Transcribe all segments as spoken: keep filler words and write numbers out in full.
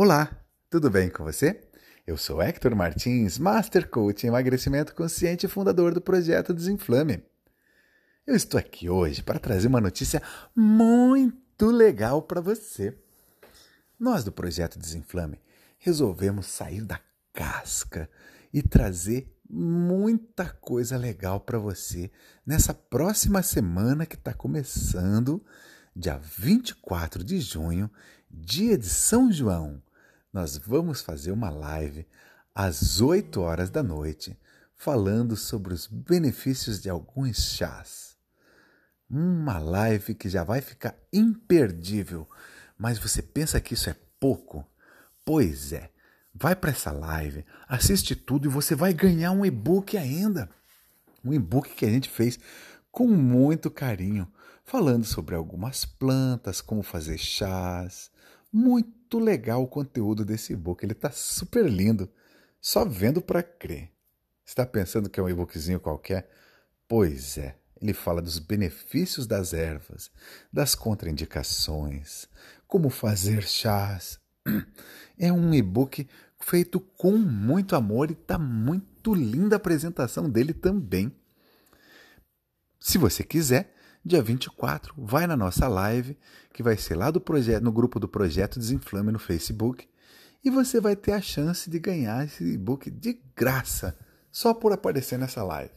Olá, tudo bem com você? Eu sou Hector Martins, Master Coach em Emagrecimento Consciente e fundador do Projeto Desinflame. Eu estou aqui hoje para trazer uma notícia muito legal para você. Nós do Projeto Desinflame resolvemos sair da casca e trazer muita coisa legal para você nessa próxima semana que está começando, dia vinte e quatro de junho, dia de São João. Nós vamos fazer uma live às oito horas da noite falando sobre os benefícios de alguns chás. Uma live que já vai ficar imperdível, mas você pensa que isso é pouco? Pois é, vai para essa live, assiste tudo e você vai ganhar um e-book ainda. Um e-book que a gente fez com muito carinho, falando sobre algumas plantas, como fazer chás. Muito legal o conteúdo desse e-book, ele está super lindo, só vendo para crer. Você está pensando que é um e-bookzinho qualquer? Pois é, ele fala dos benefícios das ervas, das contraindicações, como fazer chás. É um e-book feito com muito amor e está muito linda a apresentação dele também. Se você quiser, dia vinte e quatro, vai na nossa live, que vai ser lá do projeto, no grupo do Projeto Desinflame no Facebook, e você vai ter a chance de ganhar esse e-book de graça, só por aparecer nessa live.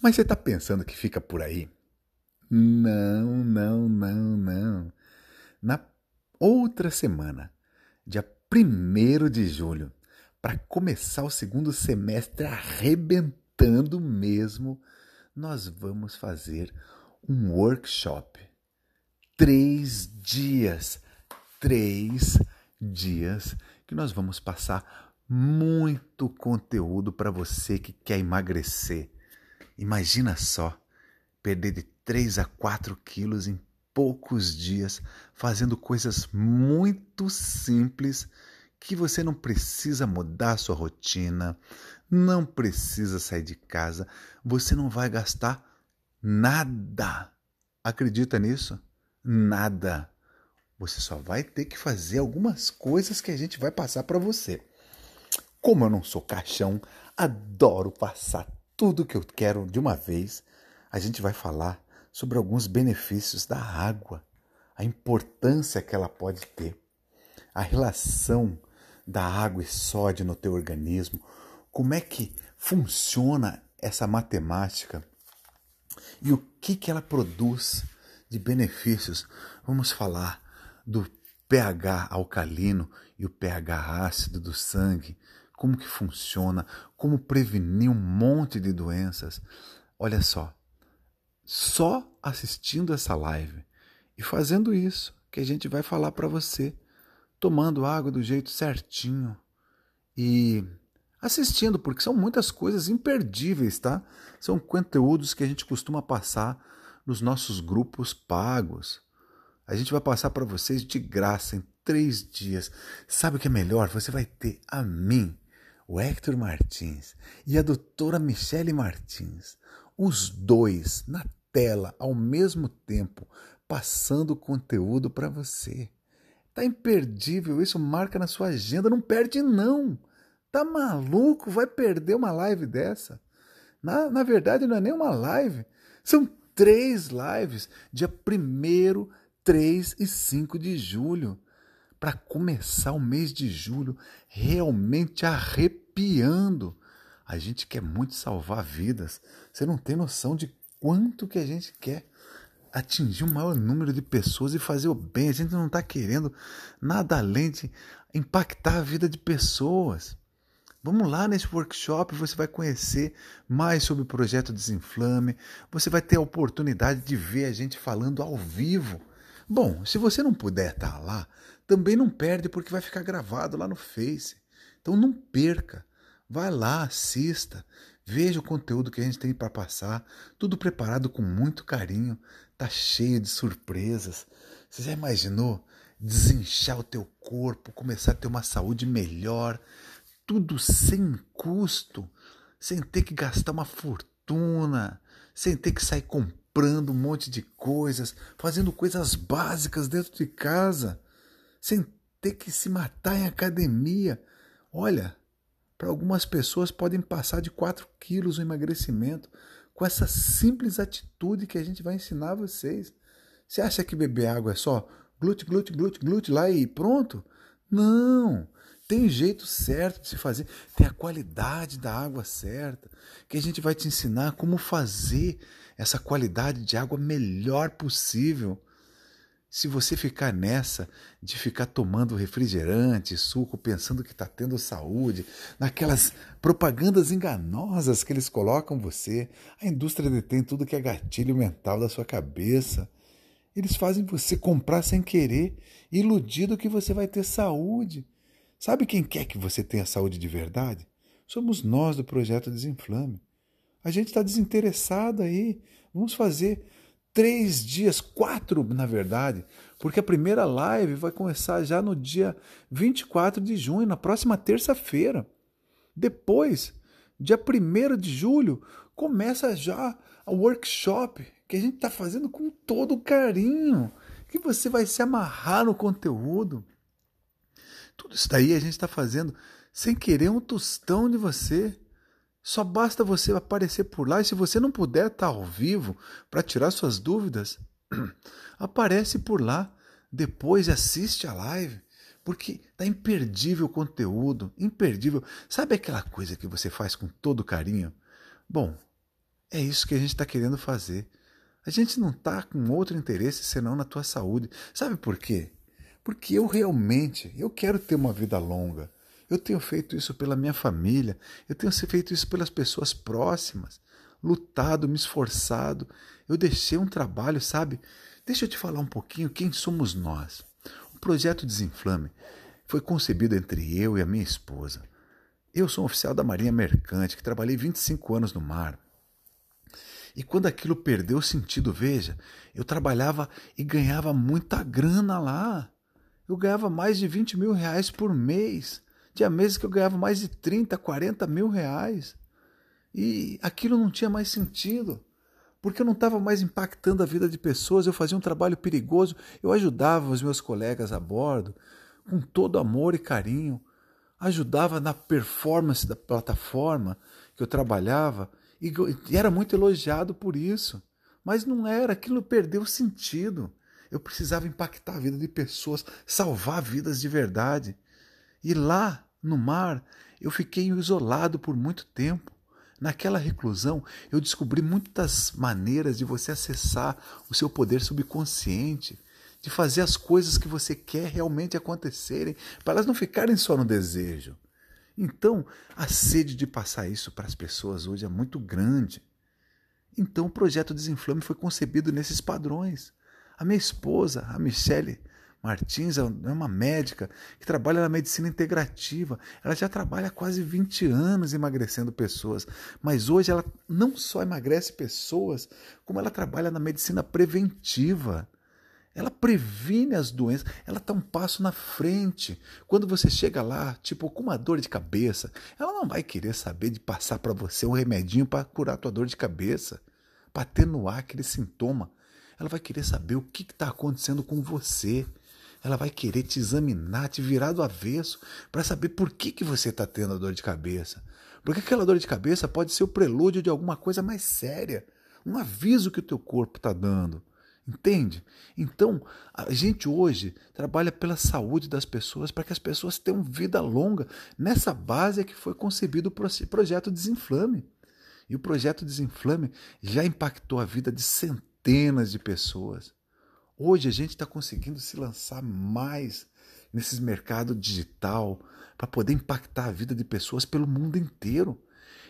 Mas você está pensando que fica por aí? Não, não, não, não. Na outra semana, dia primeiro de julho, para começar o segundo semestre arrebentando mesmo, nós vamos fazer um workshop, três dias, três dias que nós vamos passar muito conteúdo para você que quer emagrecer. Imagina só, perder de três a quatro quilos em poucos dias, fazendo coisas muito simples que você não precisa mudar a sua rotina, não precisa sair de casa, você não vai gastar nada. Acredita nisso? Nada. Você só vai ter que fazer algumas coisas que a gente vai passar para você. Como eu não sou caixão, adoro passar tudo que eu quero de uma vez. A gente vai falar sobre alguns benefícios da água, a importância que ela pode ter, a relação da água e sódio no teu organismo, como é que funciona essa matemática e o que que ela produz de benefícios. Vamos falar do pH alcalino e o pH ácido do sangue, como que funciona, como prevenir um monte de doenças. Olha só, só assistindo essa live e fazendo isso que a gente vai falar para você, tomando água do jeito certinho e assistindo, porque são muitas coisas imperdíveis, tá? São conteúdos que a gente costuma passar nos nossos grupos pagos. A gente vai passar para vocês de graça em três dias. Sabe o que é melhor? Você vai ter a mim, o Hector Martins e a doutora Michelle Martins, os dois na tela ao mesmo tempo, passando conteúdo para você. Tá imperdível, isso marca na sua agenda, não perde não. Tá maluco? Vai perder uma live dessa? Na, na verdade, não é nem uma live. São três lives, dia primeiro, três e cinco de julho, para começar o mês de julho realmente arrepiando. A gente quer muito salvar vidas. Você não tem noção de quanto que a gente quer atingir o maior número de pessoas e fazer o bem. A gente não está querendo nada além de impactar a vida de pessoas. Vamos lá nesse workshop, você vai conhecer mais sobre o Projeto Desinflame, você vai ter a oportunidade de ver a gente falando ao vivo. Bom, se você não puder estar lá, também não perde, porque vai ficar gravado lá no Face. Então não perca, vai lá, assista, veja o conteúdo que a gente tem para passar, tudo preparado com muito carinho, tá cheio de surpresas. Você já imaginou desinchar o teu corpo, começar a ter uma saúde melhor? Tudo sem custo, sem ter que gastar uma fortuna, sem ter que sair comprando um monte de coisas, fazendo coisas básicas dentro de casa, sem ter que se matar em academia. Olha, para algumas pessoas podem passar de quatro quilos o emagrecimento com essa simples atitude que a gente vai ensinar a vocês. Você acha que beber água é só glute, glute, glute, glute lá e pronto? Não! Tem jeito certo de se fazer, tem a qualidade da água certa, que a gente vai te ensinar como fazer essa qualidade de água melhor possível. Se você ficar nessa de ficar tomando refrigerante, suco, pensando que está tendo saúde, naquelas propagandas enganosas que eles colocam você, a indústria detém tudo que é gatilho mental da sua cabeça. Eles fazem você comprar sem querer, iludido que você vai ter saúde. Sabe quem quer que você tenha saúde de verdade? Somos nós do Projeto Desinflame. A gente está desinteressado aí. Vamos fazer três dias, quatro na verdade, porque a primeira live vai começar já no dia vinte e quatro de junho, na próxima terça-feira. Depois, dia primeiro de julho, começa já o workshop que a gente está fazendo com todo carinho, que você vai se amarrar no conteúdo. Tudo isso daí a gente está fazendo sem querer um tostão de você. Só basta você aparecer por lá. E se você não puder estar ao vivo para tirar suas dúvidas, aparece por lá. Depois assiste a live, porque está imperdível o conteúdo, imperdível. Sabe aquela coisa que você faz com todo carinho? Bom, é isso que a gente está querendo fazer. A gente não está com outro interesse senão na tua saúde. Sabe por quê? Porque eu realmente, eu quero ter uma vida longa. Eu tenho feito isso pela minha família, eu tenho feito isso pelas pessoas próximas, lutado, me esforçado. Eu deixei um trabalho, sabe? Deixa eu te falar um pouquinho quem somos nós. O Projeto Desinflame foi concebido entre eu e a minha esposa. Eu sou um oficial da Marinha Mercante, que trabalhei vinte e cinco anos no mar. E quando aquilo perdeu o sentido, veja, eu trabalhava e ganhava muita grana lá. Eu ganhava mais de vinte mil reais por mês. Tinha meses que eu ganhava mais de trinta, quarenta mil reais. E aquilo não tinha mais sentido, porque eu não estava mais impactando a vida de pessoas. Eu fazia um trabalho perigoso. Eu ajudava os meus colegas a bordo com todo amor e carinho. Ajudava na performance da plataforma que eu trabalhava e era muito elogiado por isso. Mas não era, aquilo perdeu sentido. Eu precisava impactar a vida de pessoas, salvar vidas de verdade. E lá no mar, eu fiquei isolado por muito tempo. Naquela reclusão, eu descobri muitas maneiras de você acessar o seu poder subconsciente, de fazer as coisas que você quer realmente acontecerem, para elas não ficarem só no desejo. Então, a sede de passar isso para as pessoas hoje é muito grande. Então, o Projeto Desinflame foi concebido nesses padrões. A minha esposa, a Michelle Martins, é uma médica que trabalha na medicina integrativa. Ela já trabalha há quase vinte anos emagrecendo pessoas, mas hoje ela não só emagrece pessoas, como ela trabalha na medicina preventiva. Ela previne as doenças, ela está um passo na frente. Quando você chega lá, tipo, com uma dor de cabeça, ela não vai querer saber de passar para você um remedinho para curar a tua dor de cabeça, para atenuar aquele sintoma. Ela vai querer saber o que está acontecendo com você. Ela vai querer te examinar, te virar do avesso para saber por que, que você está tendo a dor de cabeça. Porque aquela dor de cabeça pode ser o prelúdio de alguma coisa mais séria, um aviso que o teu corpo está dando. Entende? Então, a gente hoje trabalha pela saúde das pessoas para que as pessoas tenham vida longa. Nessa base é que foi concebido o Projeto Desinflame. E o Projeto Desinflame já impactou a vida de centenas Centenas de pessoas. Hoje a gente está conseguindo se lançar mais nesse mercado digital para poder impactar a vida de pessoas pelo mundo inteiro.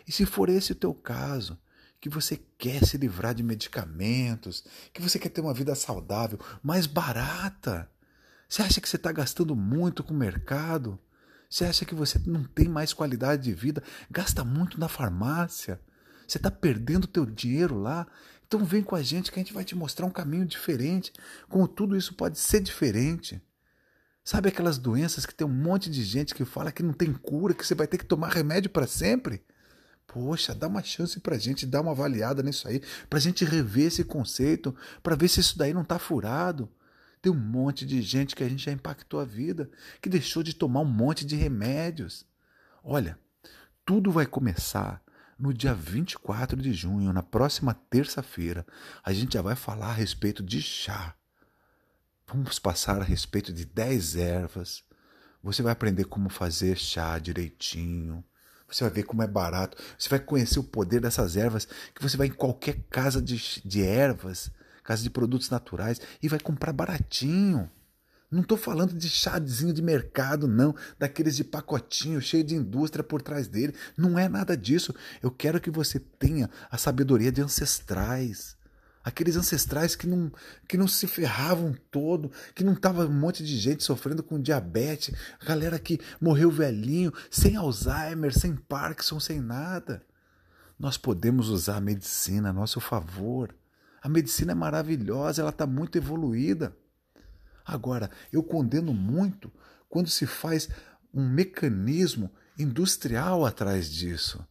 E se for esse o teu caso, que você quer se livrar de medicamentos, que você quer ter uma vida saudável, mais barata, você acha que você está gastando muito com o mercado? Você acha que você não tem mais qualidade de vida? Gasta muito na farmácia? Você está perdendo o teu dinheiro lá? Então vem com a gente que a gente vai te mostrar um caminho diferente, como tudo isso pode ser diferente. Sabe aquelas doenças que tem um monte de gente que fala que não tem cura, que você vai ter que tomar remédio para sempre? Poxa, dá uma chance para a gente dar uma avaliada nisso aí, para a gente rever esse conceito, para ver se isso daí não está furado. Tem um monte de gente que a gente já impactou a vida, que deixou de tomar um monte de remédios. Olha, tudo vai começar no dia vinte e quatro de junho, na próxima terça-feira. A gente já vai falar a respeito de chá. Vamos passar a respeito de dez ervas. Você vai aprender como fazer chá direitinho. Você vai ver como é barato. Você vai conhecer o poder dessas ervas, que você vai em qualquer casa de, de ervas, casa de produtos naturais, e vai comprar baratinho. Não estou falando de chazinho de mercado, não. Daqueles de pacotinho, cheio de indústria por trás dele. Não é nada disso. Eu quero que você tenha a sabedoria de ancestrais. Aqueles ancestrais que não, que não se ferravam todo, que não tava um monte de gente sofrendo com diabetes, galera que morreu velhinho, sem Alzheimer, sem Parkinson, sem nada. Nós podemos usar a medicina a nosso favor. A medicina é maravilhosa, ela está muito evoluída. Agora, eu condeno muito quando se faz um mecanismo industrial atrás disso.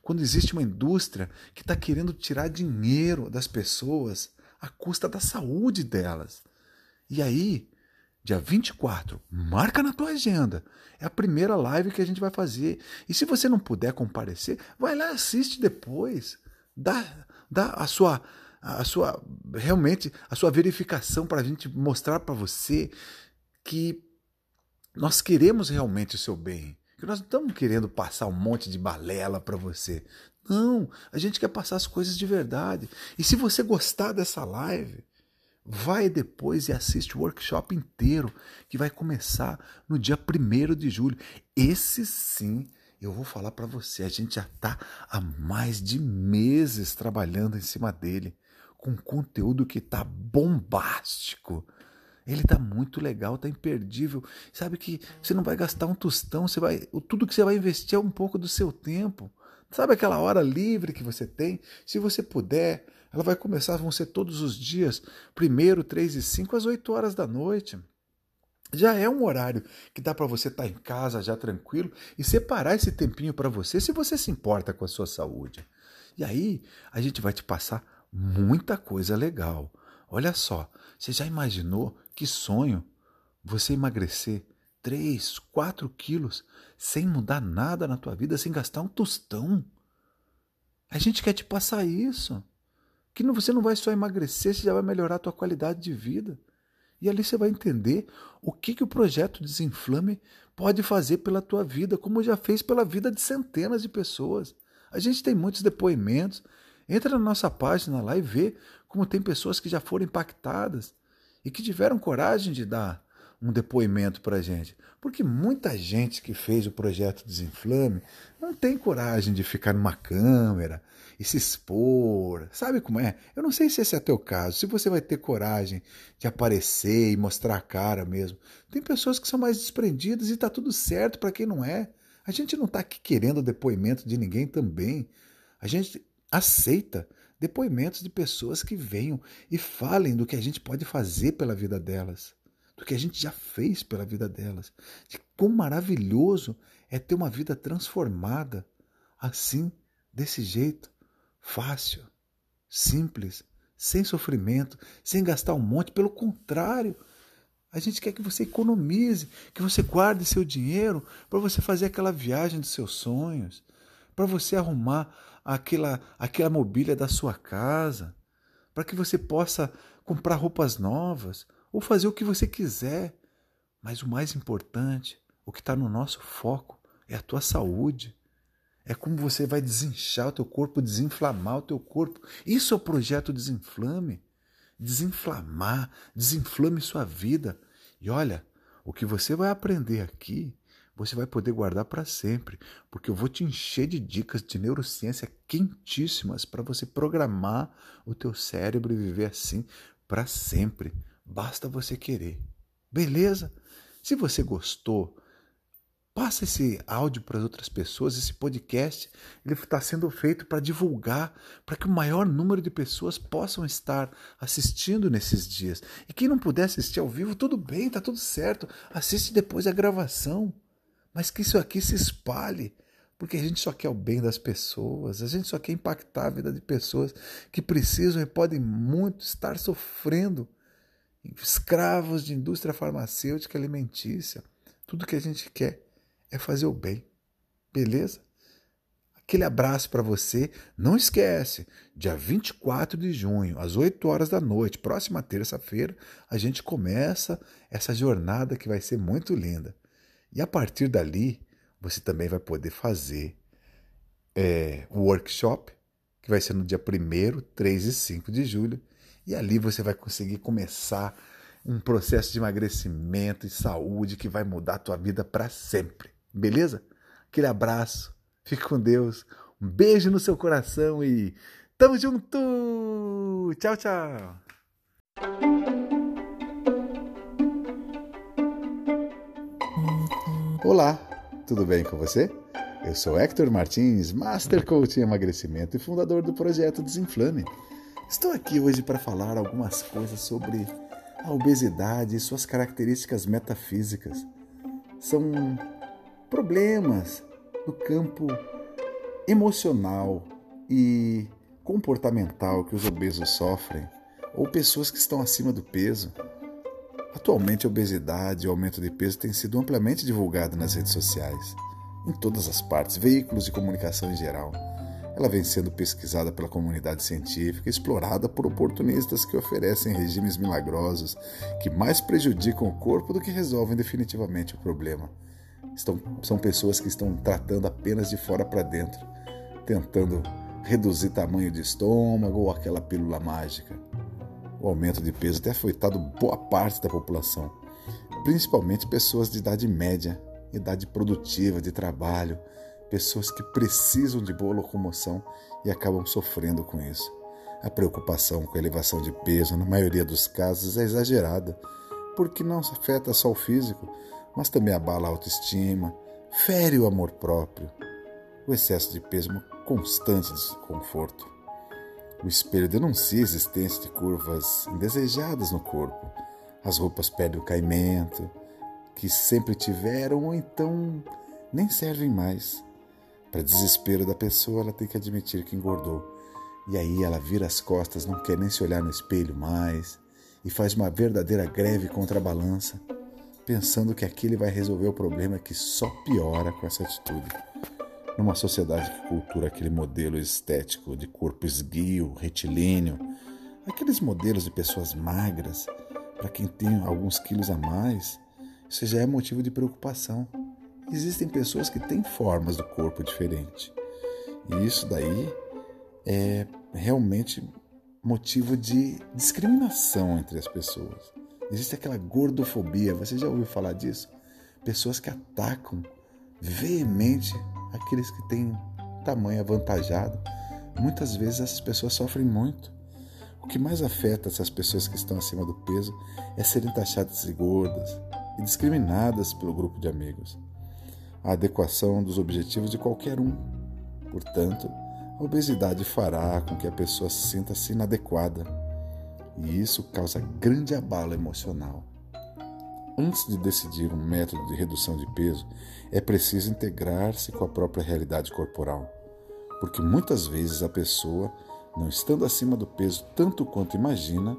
Quando existe uma indústria que está querendo tirar dinheiro das pessoas à custa da saúde delas. E aí, dia vinte e quatro, marca na tua agenda. É a primeira live que a gente vai fazer. E se você não puder comparecer, vai lá e assiste depois. Dá, dá a sua, a sua, realmente, a sua verificação para a gente mostrar para você que nós queremos realmente o seu bem. Porque nós não estamos querendo passar um monte de balela para você. Não, a gente quer passar as coisas de verdade. E se você gostar dessa live, vai depois e assiste o workshop inteiro, que vai começar no dia primeiro de julho. Esse sim, eu vou falar para você, a gente já está há mais de meses trabalhando em cima dele, com conteúdo que está bombástico. Ele está muito legal, está imperdível. Sabe que você não vai gastar um tostão, você vai, tudo que você vai investir é um pouco do seu tempo. Sabe aquela hora livre que você tem? Se você puder, ela vai começar, vão ser todos os dias, primeiro, três e cinco, às oito horas da noite. Já é um horário que dá para você estar tá em casa já tranquilo e separar esse tempinho para você, se você se importa com a sua saúde. E aí a gente vai te passar muita coisa legal. Olha só, você já imaginou que sonho você emagrecer três, quatro quilos sem mudar nada na tua vida, sem gastar um tostão? A gente quer te passar isso. Que não, você não vai só emagrecer, você já vai melhorar a tua qualidade de vida. E ali você vai entender o que, que o Projeto Desinflame pode fazer pela tua vida, como já fez pela vida de centenas de pessoas. A gente tem muitos depoimentos. Entra na nossa página lá e vê como tem pessoas que já foram impactadas e que tiveram coragem de dar um depoimento para a gente. Porque muita gente que fez o Projeto Desinflame não tem coragem de ficar numa câmera e se expor. Sabe como é? Eu não sei se esse é teu caso, se você vai ter coragem de aparecer e mostrar a cara mesmo. Tem pessoas que são mais desprendidas e está tudo certo para quem não é. A gente não está aqui querendo o depoimento de ninguém também. A gente aceita depoimentos de pessoas que venham e falem do que a gente pode fazer pela vida delas, do que a gente já fez pela vida delas, de quão maravilhoso é ter uma vida transformada, assim, desse jeito, fácil, simples, sem sofrimento, sem gastar um monte. Pelo contrário, a gente quer que você economize, que você guarde seu dinheiro para você fazer aquela viagem dos seus sonhos, para você arrumar aquela, aquela mobília da sua casa, para que você possa comprar roupas novas ou fazer o que você quiser. Mas o mais importante, o que está no nosso foco, é a tua saúde. É como você vai desinchar o teu corpo, desinflamar o teu corpo. Isso é o Projeto Desinflame. Desinflamar, desinflame sua vida. E olha, o que você vai aprender aqui, você vai poder guardar para sempre, porque eu vou te encher de dicas de neurociência quentíssimas para você programar o teu cérebro e viver assim para sempre. Basta você querer. Beleza? Se você gostou, passa esse áudio para as outras pessoas. Esse podcast está sendo feito para divulgar, para que o maior número de pessoas possam estar assistindo nesses dias. E quem não puder assistir ao vivo, tudo bem, está tudo certo. Assiste depois a gravação. Mas que isso aqui se espalhe, porque a gente só quer o bem das pessoas, a gente só quer impactar a vida de pessoas que precisam e podem muito estar sofrendo. escravos de indústria farmacêutica e alimentícia. Tudo que a gente quer é fazer o bem, beleza? Aquele abraço para você. Não esquece, dia vinte e quatro de junho, às oito horas da noite, próxima terça-feira, a gente começa essa jornada que vai ser muito linda. E a partir dali, você também vai poder fazer é, o workshop, que vai ser no dia primeiro, três e cinco de julho. E ali você vai conseguir começar um processo de emagrecimento e saúde que vai mudar a tua vida para sempre. Beleza? Aquele abraço. Fique com Deus. Um beijo no seu coração e tamo junto! Tchau, tchau! Olá, tudo bem com você? Eu sou Hector Martins, Master Coach em Emagrecimento e fundador do Projeto Desinflame. Estou aqui hoje para falar algumas coisas sobre a obesidade e suas características metafísicas. São problemas do campo emocional e comportamental que os obesos sofrem, ou pessoas que estão acima do peso. Atualmente, a obesidade e o aumento de peso têm sido amplamente divulgado nas redes sociais, em todas as partes, veículos de comunicação em geral. Ela vem sendo pesquisada pela comunidade científica, explorada por oportunistas que oferecem regimes milagrosos que mais prejudicam o corpo do que resolvem definitivamente o problema. Estão, são pessoas que estão tratando apenas de fora para dentro, tentando reduzir tamanho de estômago ou aquela pílula mágica. O aumento de peso tem afetado boa parte da população, principalmente pessoas de idade média, idade produtiva, de trabalho, pessoas que precisam de boa locomoção e acabam sofrendo com isso. A preocupação com a elevação de peso, na maioria dos casos, é exagerada, porque não afeta só o físico, mas também abala a autoestima, fere o amor próprio. O excesso de peso é uma constante desconforto. O espelho denuncia a existência de curvas indesejadas no corpo. As roupas perdem o caimento que sempre tiveram ou então nem servem mais. Para desespero da pessoa, ela tem que admitir que engordou. E aí ela vira as costas, não quer nem se olhar no espelho mais e faz uma verdadeira greve contra a balança, pensando que aquilo vai resolver o problema que só piora com essa atitude. Numa sociedade que cultua aquele modelo estético de corpo esguio, retilíneo, aqueles modelos de pessoas magras, para quem tem alguns quilos a mais, isso já é motivo de preocupação. Existem pessoas que têm formas do corpo diferente. E isso daí é realmente motivo de discriminação entre as pessoas. Existe aquela gordofobia, você já ouviu falar disso? Pessoas que atacam veemente aqueles que têm tamanho avantajado. Muitas vezes essas pessoas sofrem muito. O que mais afeta essas pessoas que estão acima do peso é serem taxadas de gordas e discriminadas pelo grupo de amigos. A adequação dos objetivos de qualquer um. Portanto, a obesidade fará com que a pessoa sinta-se inadequada. E isso causa grande abalo emocional. Antes de decidir um método de redução de peso, é preciso integrar-se com a própria realidade corporal, porque muitas vezes a pessoa, não estando acima do peso tanto quanto imagina,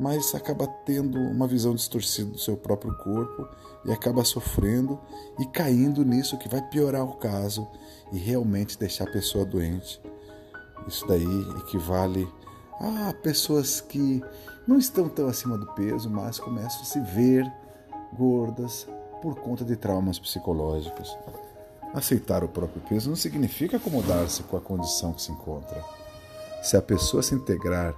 mas acaba tendo uma visão distorcida do seu próprio corpo e acaba sofrendo e caindo nisso que vai piorar o caso e realmente deixar a pessoa doente. Isso daí equivale a pessoas que não estão tão acima do peso, mas começam a se ver gordas por conta de traumas psicológicos. Aceitar o próprio peso não significa acomodar-se com a condição que se encontra. Se a pessoa se integrar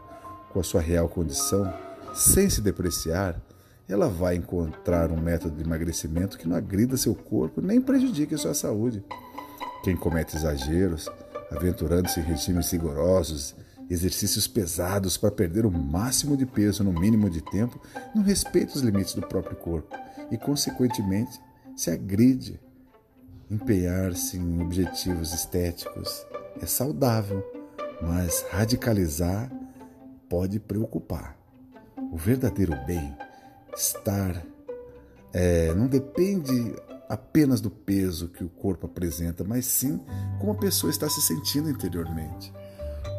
com a sua real condição, sem se depreciar, ela vai encontrar um método de emagrecimento que não agrida seu corpo nem prejudique a sua saúde. Quem comete exageros, aventurando-se em regimes rigorosos, exercícios pesados para perder o máximo de peso no mínimo de tempo, não respeita os limites do próprio corpo e, consequentemente, se agride. Empenhar-se em objetivos estéticos é saudável, mas radicalizar pode preocupar. O verdadeiro bem-estar é, não depende apenas do peso que o corpo apresenta, mas sim como a pessoa está se sentindo interiormente.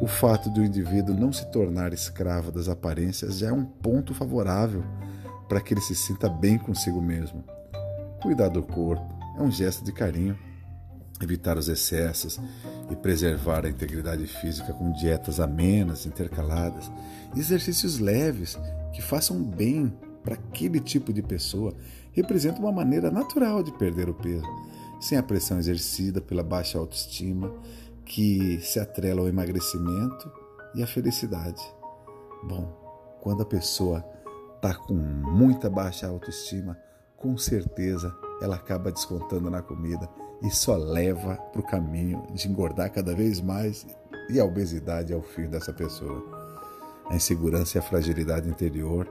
O fato do indivíduo não se tornar escravo das aparências já é um ponto favorável para que ele se sinta bem consigo mesmo. Cuidar do corpo é um gesto de carinho. Evitar os excessos e preservar a integridade física com dietas amenas, intercaladas, exercícios leves que façam bem para aquele tipo de pessoa representa uma maneira natural de perder o peso, sem a pressão exercida pela baixa autoestima que se atrela ao emagrecimento e à felicidade. Bom, quando a pessoa está com muita baixa autoestima, com certeza ela acaba descontando na comida e só leva para o caminho de engordar cada vez mais, e a obesidade é o fim dessa pessoa. A insegurança e a fragilidade interior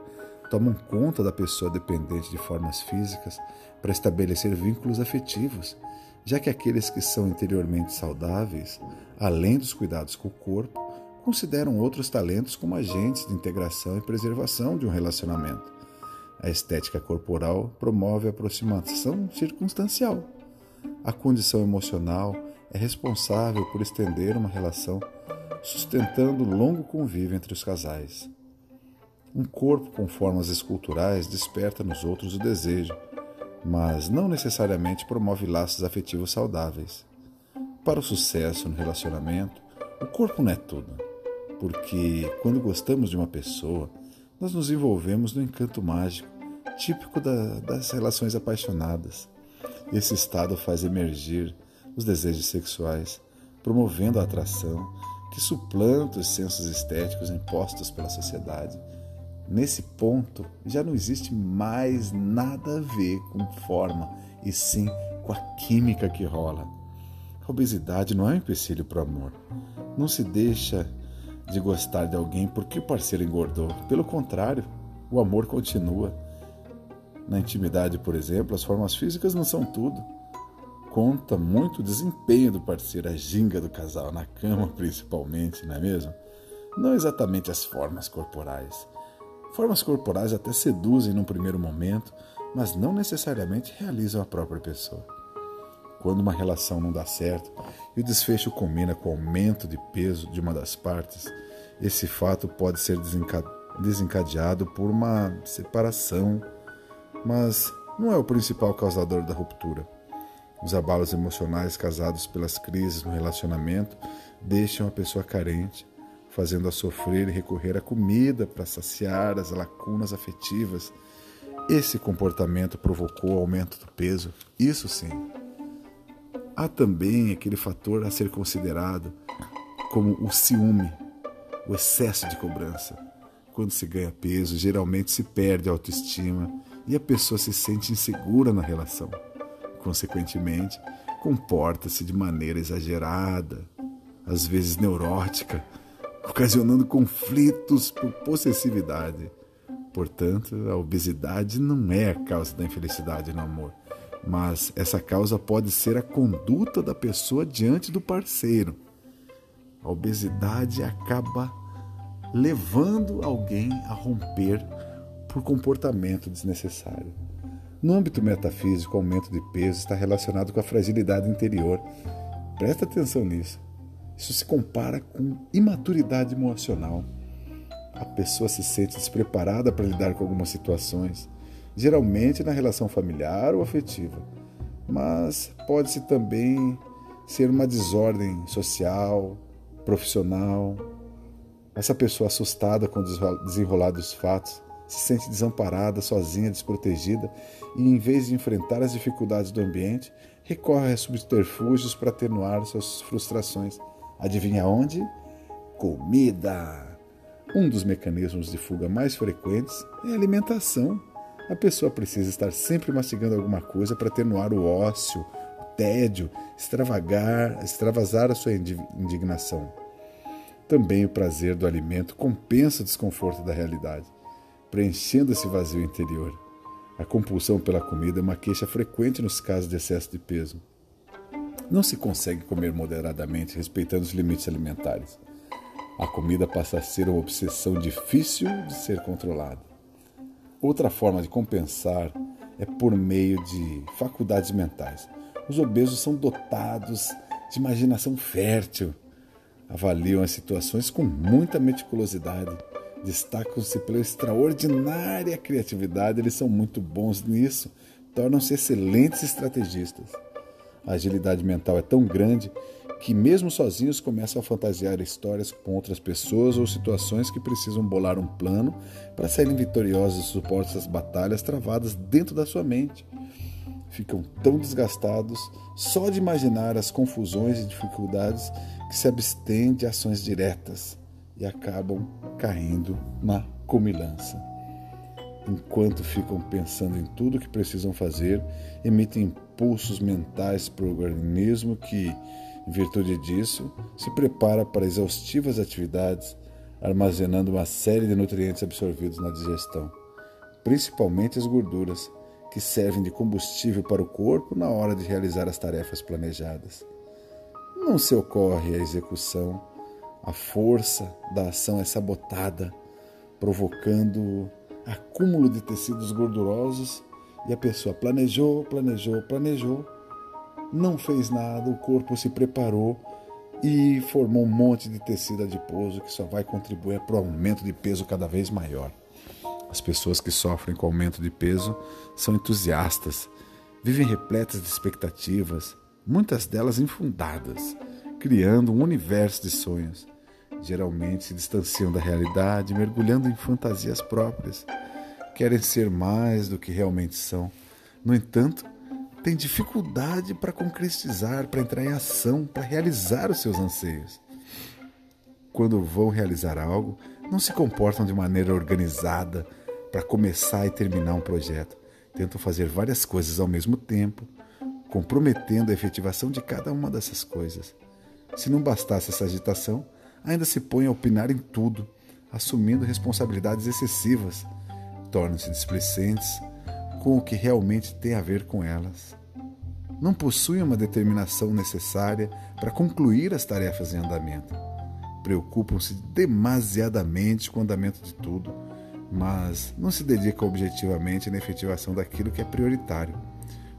tomam conta da pessoa dependente de formas físicas para estabelecer vínculos afetivos, já que aqueles que são interiormente saudáveis, além dos cuidados com o corpo, consideram outros talentos como agentes de integração e preservação de um relacionamento. A estética corporal promove a aproximação circunstancial. A condição emocional é responsável por estender uma relação, sustentando o longo convívio entre os casais. Um corpo com formas esculturais desperta nos outros o desejo, mas não necessariamente promove laços afetivos saudáveis. Para o sucesso no relacionamento, o corpo não é tudo, porque quando gostamos de uma pessoa, nós nos envolvemos no encanto mágico, típico da, das relações apaixonadas. Esse estado faz emergir os desejos sexuais, promovendo a atração que suplanta os sensos estéticos impostos pela sociedade. Nesse ponto, já não existe mais nada a ver com forma, e sim com a química que rola. A obesidade não é um empecilho para o amor. Não se deixa de gostar de alguém porque o parceiro engordou. Pelo contrário, o amor continua. Na intimidade, por exemplo, as formas físicas não são tudo. Conta muito o desempenho do parceiro, a ginga do casal, na cama principalmente, não é mesmo? Não exatamente as formas corporais. Formas corporais até seduzem num primeiro momento, mas não necessariamente realizam a própria pessoa. Quando uma relação não dá certo e o desfecho combina com o aumento de peso de uma das partes, esse fato pode ser desencadeado por uma separação, mas não é o principal causador da ruptura. Os abalos emocionais causados pelas crises no relacionamento deixam a pessoa carente, fazendo-a sofrer e recorrer à comida para saciar as lacunas afetivas. Esse comportamento provocou o aumento do peso, isso sim. Há também aquele fator a ser considerado como o ciúme, o excesso de cobrança. Quando se ganha peso, geralmente se perde a autoestima e a pessoa se sente insegura na relação. Consequentemente, comporta-se de maneira exagerada, às vezes neurótica, ocasionando conflitos por possessividade. Portanto, a obesidade não é a causa da infelicidade no amor, mas essa causa pode ser a conduta da pessoa diante do parceiro. A obesidade acaba levando alguém a romper por comportamento desnecessário. No âmbito metafísico, o aumento de peso está relacionado com a fragilidade interior. Presta atenção nisso. Isso se compara com imaturidade emocional. A pessoa se sente despreparada para lidar com algumas situações, geralmente na relação familiar ou afetiva, mas pode-se também ser uma desordem social, profissional. Essa pessoa, assustada com o desenrolar dos fatos, se sente desamparada, sozinha, desprotegida e, em vez de enfrentar as dificuldades do ambiente, recorre a subterfúgios para atenuar suas frustrações. Adivinha onde? Comida! Um dos mecanismos de fuga mais frequentes é a alimentação. A pessoa precisa estar sempre mastigando alguma coisa para atenuar o ócio, o tédio, extravagar, extravasar a sua indignação. Também o prazer do alimento compensa o desconforto da realidade, preenchendo esse vazio interior. A compulsão pela comida é uma queixa frequente nos casos de excesso de peso. Não se consegue comer moderadamente, respeitando os limites alimentares. A comida passa a ser uma obsessão difícil de ser controlada. Outra forma de compensar é por meio de faculdades mentais. Os obesos são dotados de imaginação fértil. avaliam as situações com muita meticulosidade, destacam-se pela extraordinária criatividade, eles são muito bons nisso, tornam-se excelentes estrategistas. A agilidade mental é tão grande que mesmo sozinhos começam a fantasiar histórias com outras pessoas ou situações que precisam bolar um plano para saírem vitoriosos dos suportes das batalhas travadas dentro da sua mente. Ficam tão desgastados só de imaginar as confusões e dificuldades que se abstêm de ações diretas e acabam caindo na comilança. Enquanto ficam pensando em tudo o que precisam fazer, emitem impulsos mentais para o organismo que, em virtude disso, se prepara para exaustivas atividades, armazenando uma série de nutrientes absorvidos na digestão, principalmente as gorduras, que servem de combustível para o corpo na hora de realizar as tarefas planejadas. Não se ocorre a execução, a força da ação é sabotada, provocando acúmulo de tecidos gordurosos, e a pessoa planejou, planejou, planejou, não fez nada, o corpo se preparou e formou um monte de tecido adiposo que só vai contribuir para o aumento de peso cada vez maior. As pessoas que sofrem com aumento de peso são entusiastas, vivem repletas de expectativas, muitas delas infundadas, criando um universo de sonhos. Geralmente se distanciam da realidade, mergulhando em fantasias próprias. Querem ser mais do que realmente são. No entanto, têm dificuldade para concretizar, para entrar em ação, para realizar os seus anseios. Quando vão realizar algo, não se comportam de maneira organizada para começar e terminar um projeto. Tentam fazer várias coisas ao mesmo tempo, comprometendo a efetivação de cada uma dessas coisas. Se não bastasse essa agitação, ainda se põem a opinar em tudo, assumindo responsabilidades excessivas. Tornam-se displicentes com o que realmente tem a ver com elas. Não possuem uma determinação necessária para concluir as tarefas em andamento. Preocupam-se demasiadamente com o andamento de tudo, mas não se dedicam objetivamente na efetivação daquilo que é prioritário.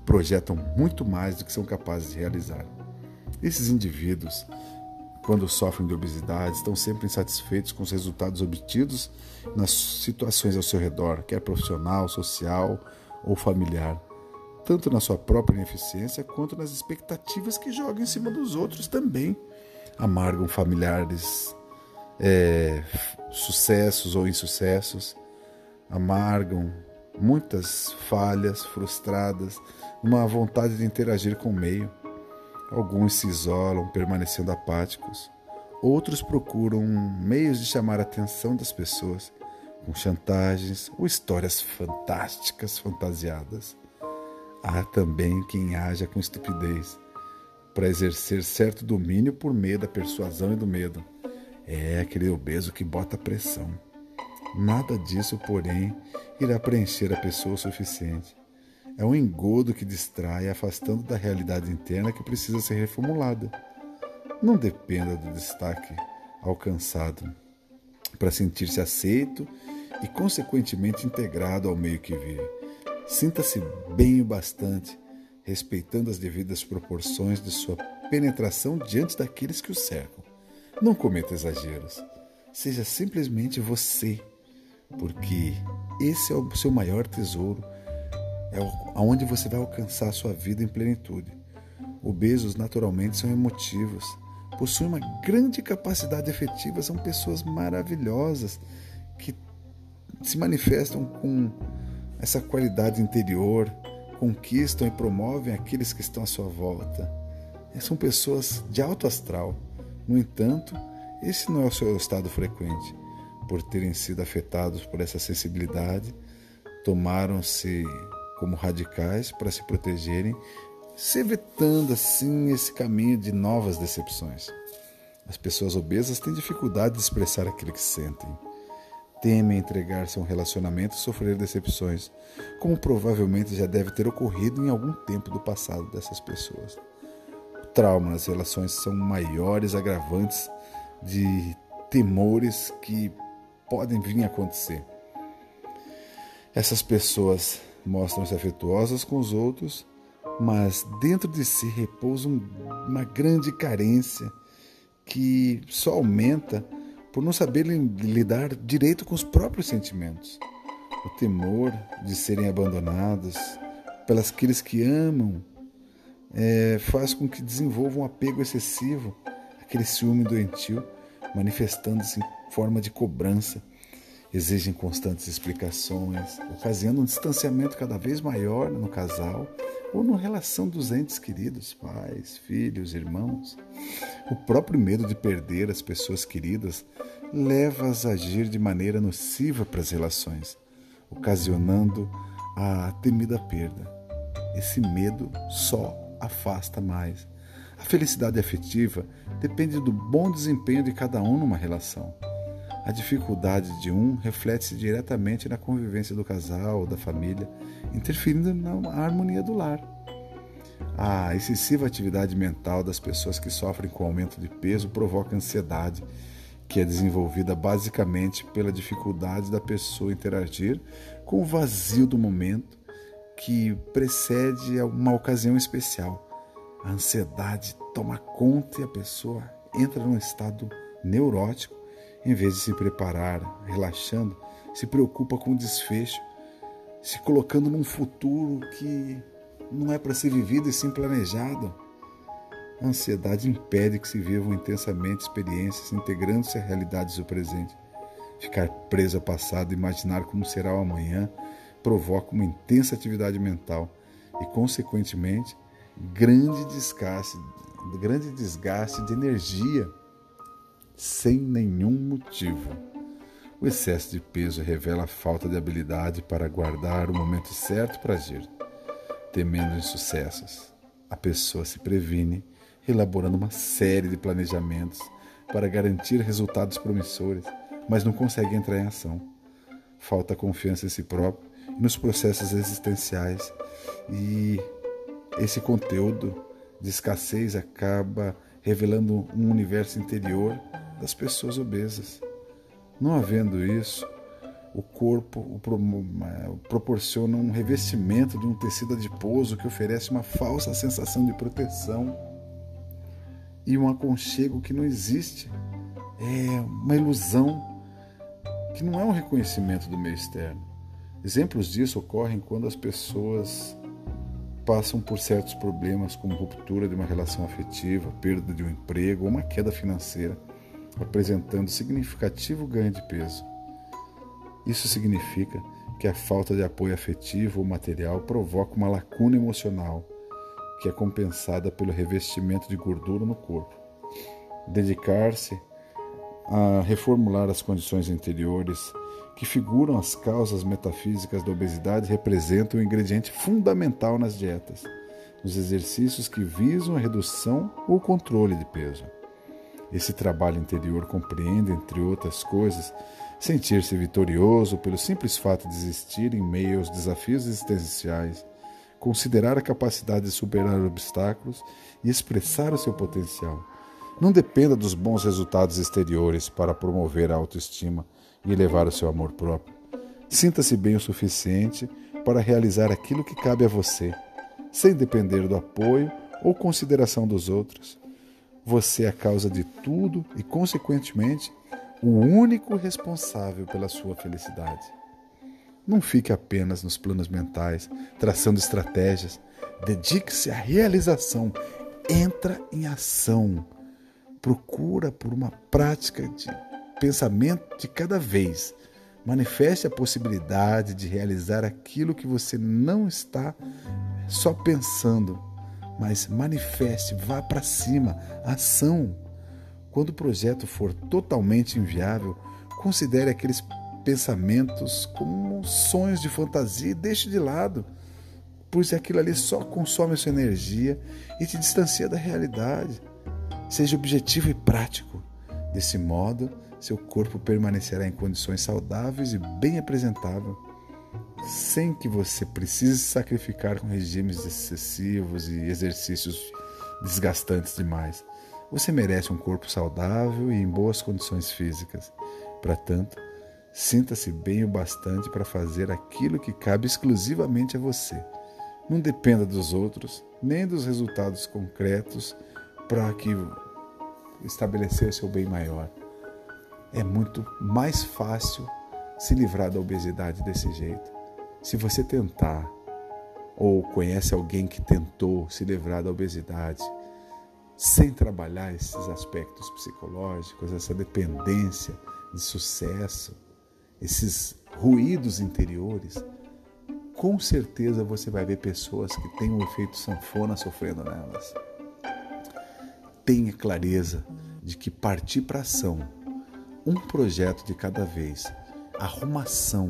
Projetam muito mais do que são capazes de realizar. Esses indivíduos, quando sofrem de obesidade, estão sempre insatisfeitos com os resultados obtidos nas situações ao seu redor, quer profissional, social ou familiar, tanto na sua própria ineficiência quanto nas expectativas que jogam em cima dos outros também. Amargam familiares, é, sucessos ou insucessos, amargam muitas falhas frustradas, uma vontade de interagir com o meio. Alguns se isolam, permanecendo apáticos. Outros procuram meios de chamar a atenção das pessoas, com chantagens ou histórias fantásticas, fantasiadas. Há também quem haja com estupidez, para exercer certo domínio por meio da persuasão e do medo. É aquele obeso que bota pressão. Nada disso, porém, irá preencher a pessoa o suficiente. É um engodo que distrai, afastando da realidade interna que precisa ser reformulada. Não dependa do destaque alcançado para sentir-se aceito e, consequentemente, integrado ao meio que vive. Sinta-se bem o bastante, respeitando as devidas proporções de sua penetração diante daqueles que o cercam. Não cometa exageros. Seja simplesmente você, porque esse é o seu maior tesouro, é aonde você vai alcançar a sua vida em plenitude. Obesos naturalmente são emotivos, possuem uma grande capacidade afetiva, são pessoas maravilhosas que se manifestam com essa qualidade interior, conquistam e promovem aqueles que estão à sua volta. São pessoas de alto astral. No entanto, esse não é o seu estado frequente. Por terem sido afetados por essa sensibilidade, tomaram-se como radicais para se protegerem, se evitando assim esse caminho de novas decepções. As pessoas obesas têm dificuldade de expressar aquilo que sentem. Temem entregar-se a um relacionamento e sofrer decepções, como provavelmente já deve ter ocorrido em algum tempo do passado dessas pessoas. O trauma nas relações são maiores agravantes de temores que podem vir a acontecer. Essas pessoas mostram-se afetuosas com os outros, mas dentro de si repousa uma grande carência que só aumenta por não saber lidar direito com os próprios sentimentos. O temor de serem abandonados pelas aqueles que amam é, faz com que desenvolvam um apego excessivo, aquele ciúme doentio, manifestando-se em forma de cobrança. Exigem constantes explicações, ocasionando um distanciamento cada vez maior no casal ou na relação dos entes queridos, pais, filhos, irmãos. O próprio medo de perder as pessoas queridas leva-as a agir de maneira nociva para as relações, ocasionando a temida perda. Esse medo só afasta mais. A felicidade afetiva depende do bom desempenho de cada um numa relação. A dificuldade de um reflete-se diretamente na convivência do casal ou da família, interferindo na harmonia do lar. A excessiva atividade mental das pessoas que sofrem com aumento de peso provoca ansiedade, que é desenvolvida basicamente pela dificuldade da pessoa interagir com o vazio do momento que precede uma ocasião especial. A ansiedade toma conta e a pessoa entra num estado neurótico. Em vez de se preparar, relaxando, se preocupa com o desfecho, se colocando num futuro que não é para ser vivido e sim planejado. A ansiedade impede que se vivam intensamente experiências, integrando-se à realidade do presente. Ficar preso ao passado e imaginar como será o amanhã provoca uma intensa atividade mental e, consequentemente, grande desgaste, grande desgaste de energia sem nenhum motivo. O excesso de peso revela a falta de habilidade para guardar o momento certo para agir. Temendo insucessos, a pessoa se previne, elaborando uma série de planejamentos para garantir resultados promissores, mas não consegue entrar em ação. Falta confiança em si próprio e nos processos existenciais, e esse conteúdo de escassez acaba revelando um universo interior das pessoas obesas. Não havendo isso, o corpo o pro, proporciona um revestimento de um tecido adiposo que oferece uma falsa sensação de proteção e um aconchego que não existe. É uma ilusão que não é um reconhecimento do meio externo. Exemplos disso ocorrem quando as pessoas passam por certos problemas, como ruptura de uma relação afetiva, perda de um emprego ou uma queda financeira, apresentando significativo ganho de peso. Isso significa que a falta de apoio afetivo ou material provoca uma lacuna emocional, que é compensada pelo revestimento de gordura no corpo. Dedicar-se a reformular as condições interiores que figuram as causas metafísicas da obesidade representa um ingrediente fundamental nas dietas, nos exercícios que visam a redução ou controle de peso. Esse trabalho interior compreende, entre outras coisas, sentir-se vitorioso pelo simples fato de existir em meio aos desafios existenciais, considerar a capacidade de superar obstáculos e expressar o seu potencial. Não dependa dos bons resultados exteriores para promover a autoestima e elevar o seu amor próprio. Sinta-se bem o suficiente para realizar aquilo que cabe a você, sem depender do apoio ou consideração dos outros. Você é a causa de tudo e, consequentemente, o único responsável pela sua felicidade. Não fique apenas nos planos mentais, traçando estratégias. Dedique-se à realização. Entra em ação. Procura por uma prática de pensamento de cada vez. Manifeste a possibilidade de realizar aquilo que você não está só pensando, mas manifeste, vá para cima, ação. Quando o projeto for totalmente inviável, considere aqueles pensamentos como sonhos de fantasia e deixe de lado, pois aquilo ali só consome a sua energia e te distancia da realidade. Seja objetivo e prático. Desse modo, seu corpo permanecerá em condições saudáveis e bem apresentável, sem que você precise se sacrificar com regimes excessivos e exercícios desgastantes demais. Você merece um corpo saudável e em boas condições físicas. Para tanto, sinta-se bem o bastante para fazer aquilo que cabe exclusivamente a você. Não dependa dos outros, nem dos resultados concretos para que estabelecer seu bem maior. É muito mais fácil se livrar da obesidade desse jeito. Se você tentar, ou conhece alguém que tentou se livrar da obesidade, sem trabalhar esses aspectos psicológicos, essa dependência de sucesso, esses ruídos interiores, com certeza você vai ver pessoas que têm um efeito sanfona sofrendo nelas. Tenha clareza de que partir para ação, um projeto de cada vez, arrumação,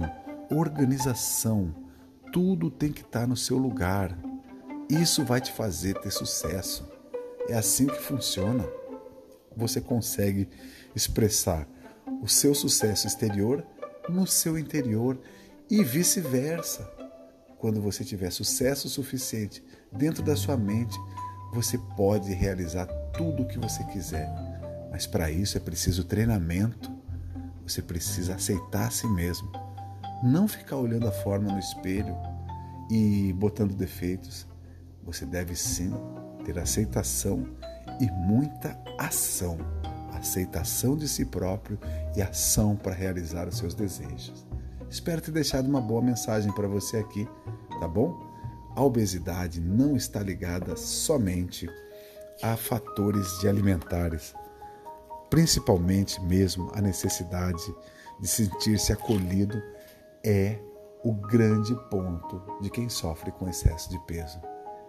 organização, tudo tem que estar no seu lugar. Isso vai te fazer ter sucesso. É assim que funciona. Você consegue expressar o seu sucesso exterior no seu interior e vice-versa. Quando você tiver sucesso suficiente dentro da sua mente, você pode realizar tudo o que você quiser. Mas para isso é preciso treinamento. Você precisa aceitar a si mesmo. Não ficar olhando a forma no espelho e botando defeitos. Você deve sim ter aceitação e muita ação. Aceitação de si próprio e ação para realizar os seus desejos. Espero ter deixado uma boa mensagem para você aqui, tá bom? A obesidade não está ligada somente a fatores de alimentares, principalmente mesmo a necessidade de sentir-se acolhido é o grande ponto de quem sofre com excesso de peso.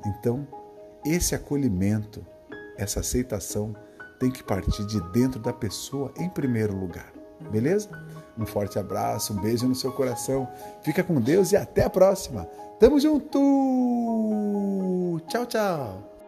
Então, esse acolhimento, essa aceitação tem que partir de dentro da pessoa em primeiro lugar, beleza? Um forte abraço, um beijo no seu coração, fica com Deus e até a próxima. Tamo junto! Tchau, tchau!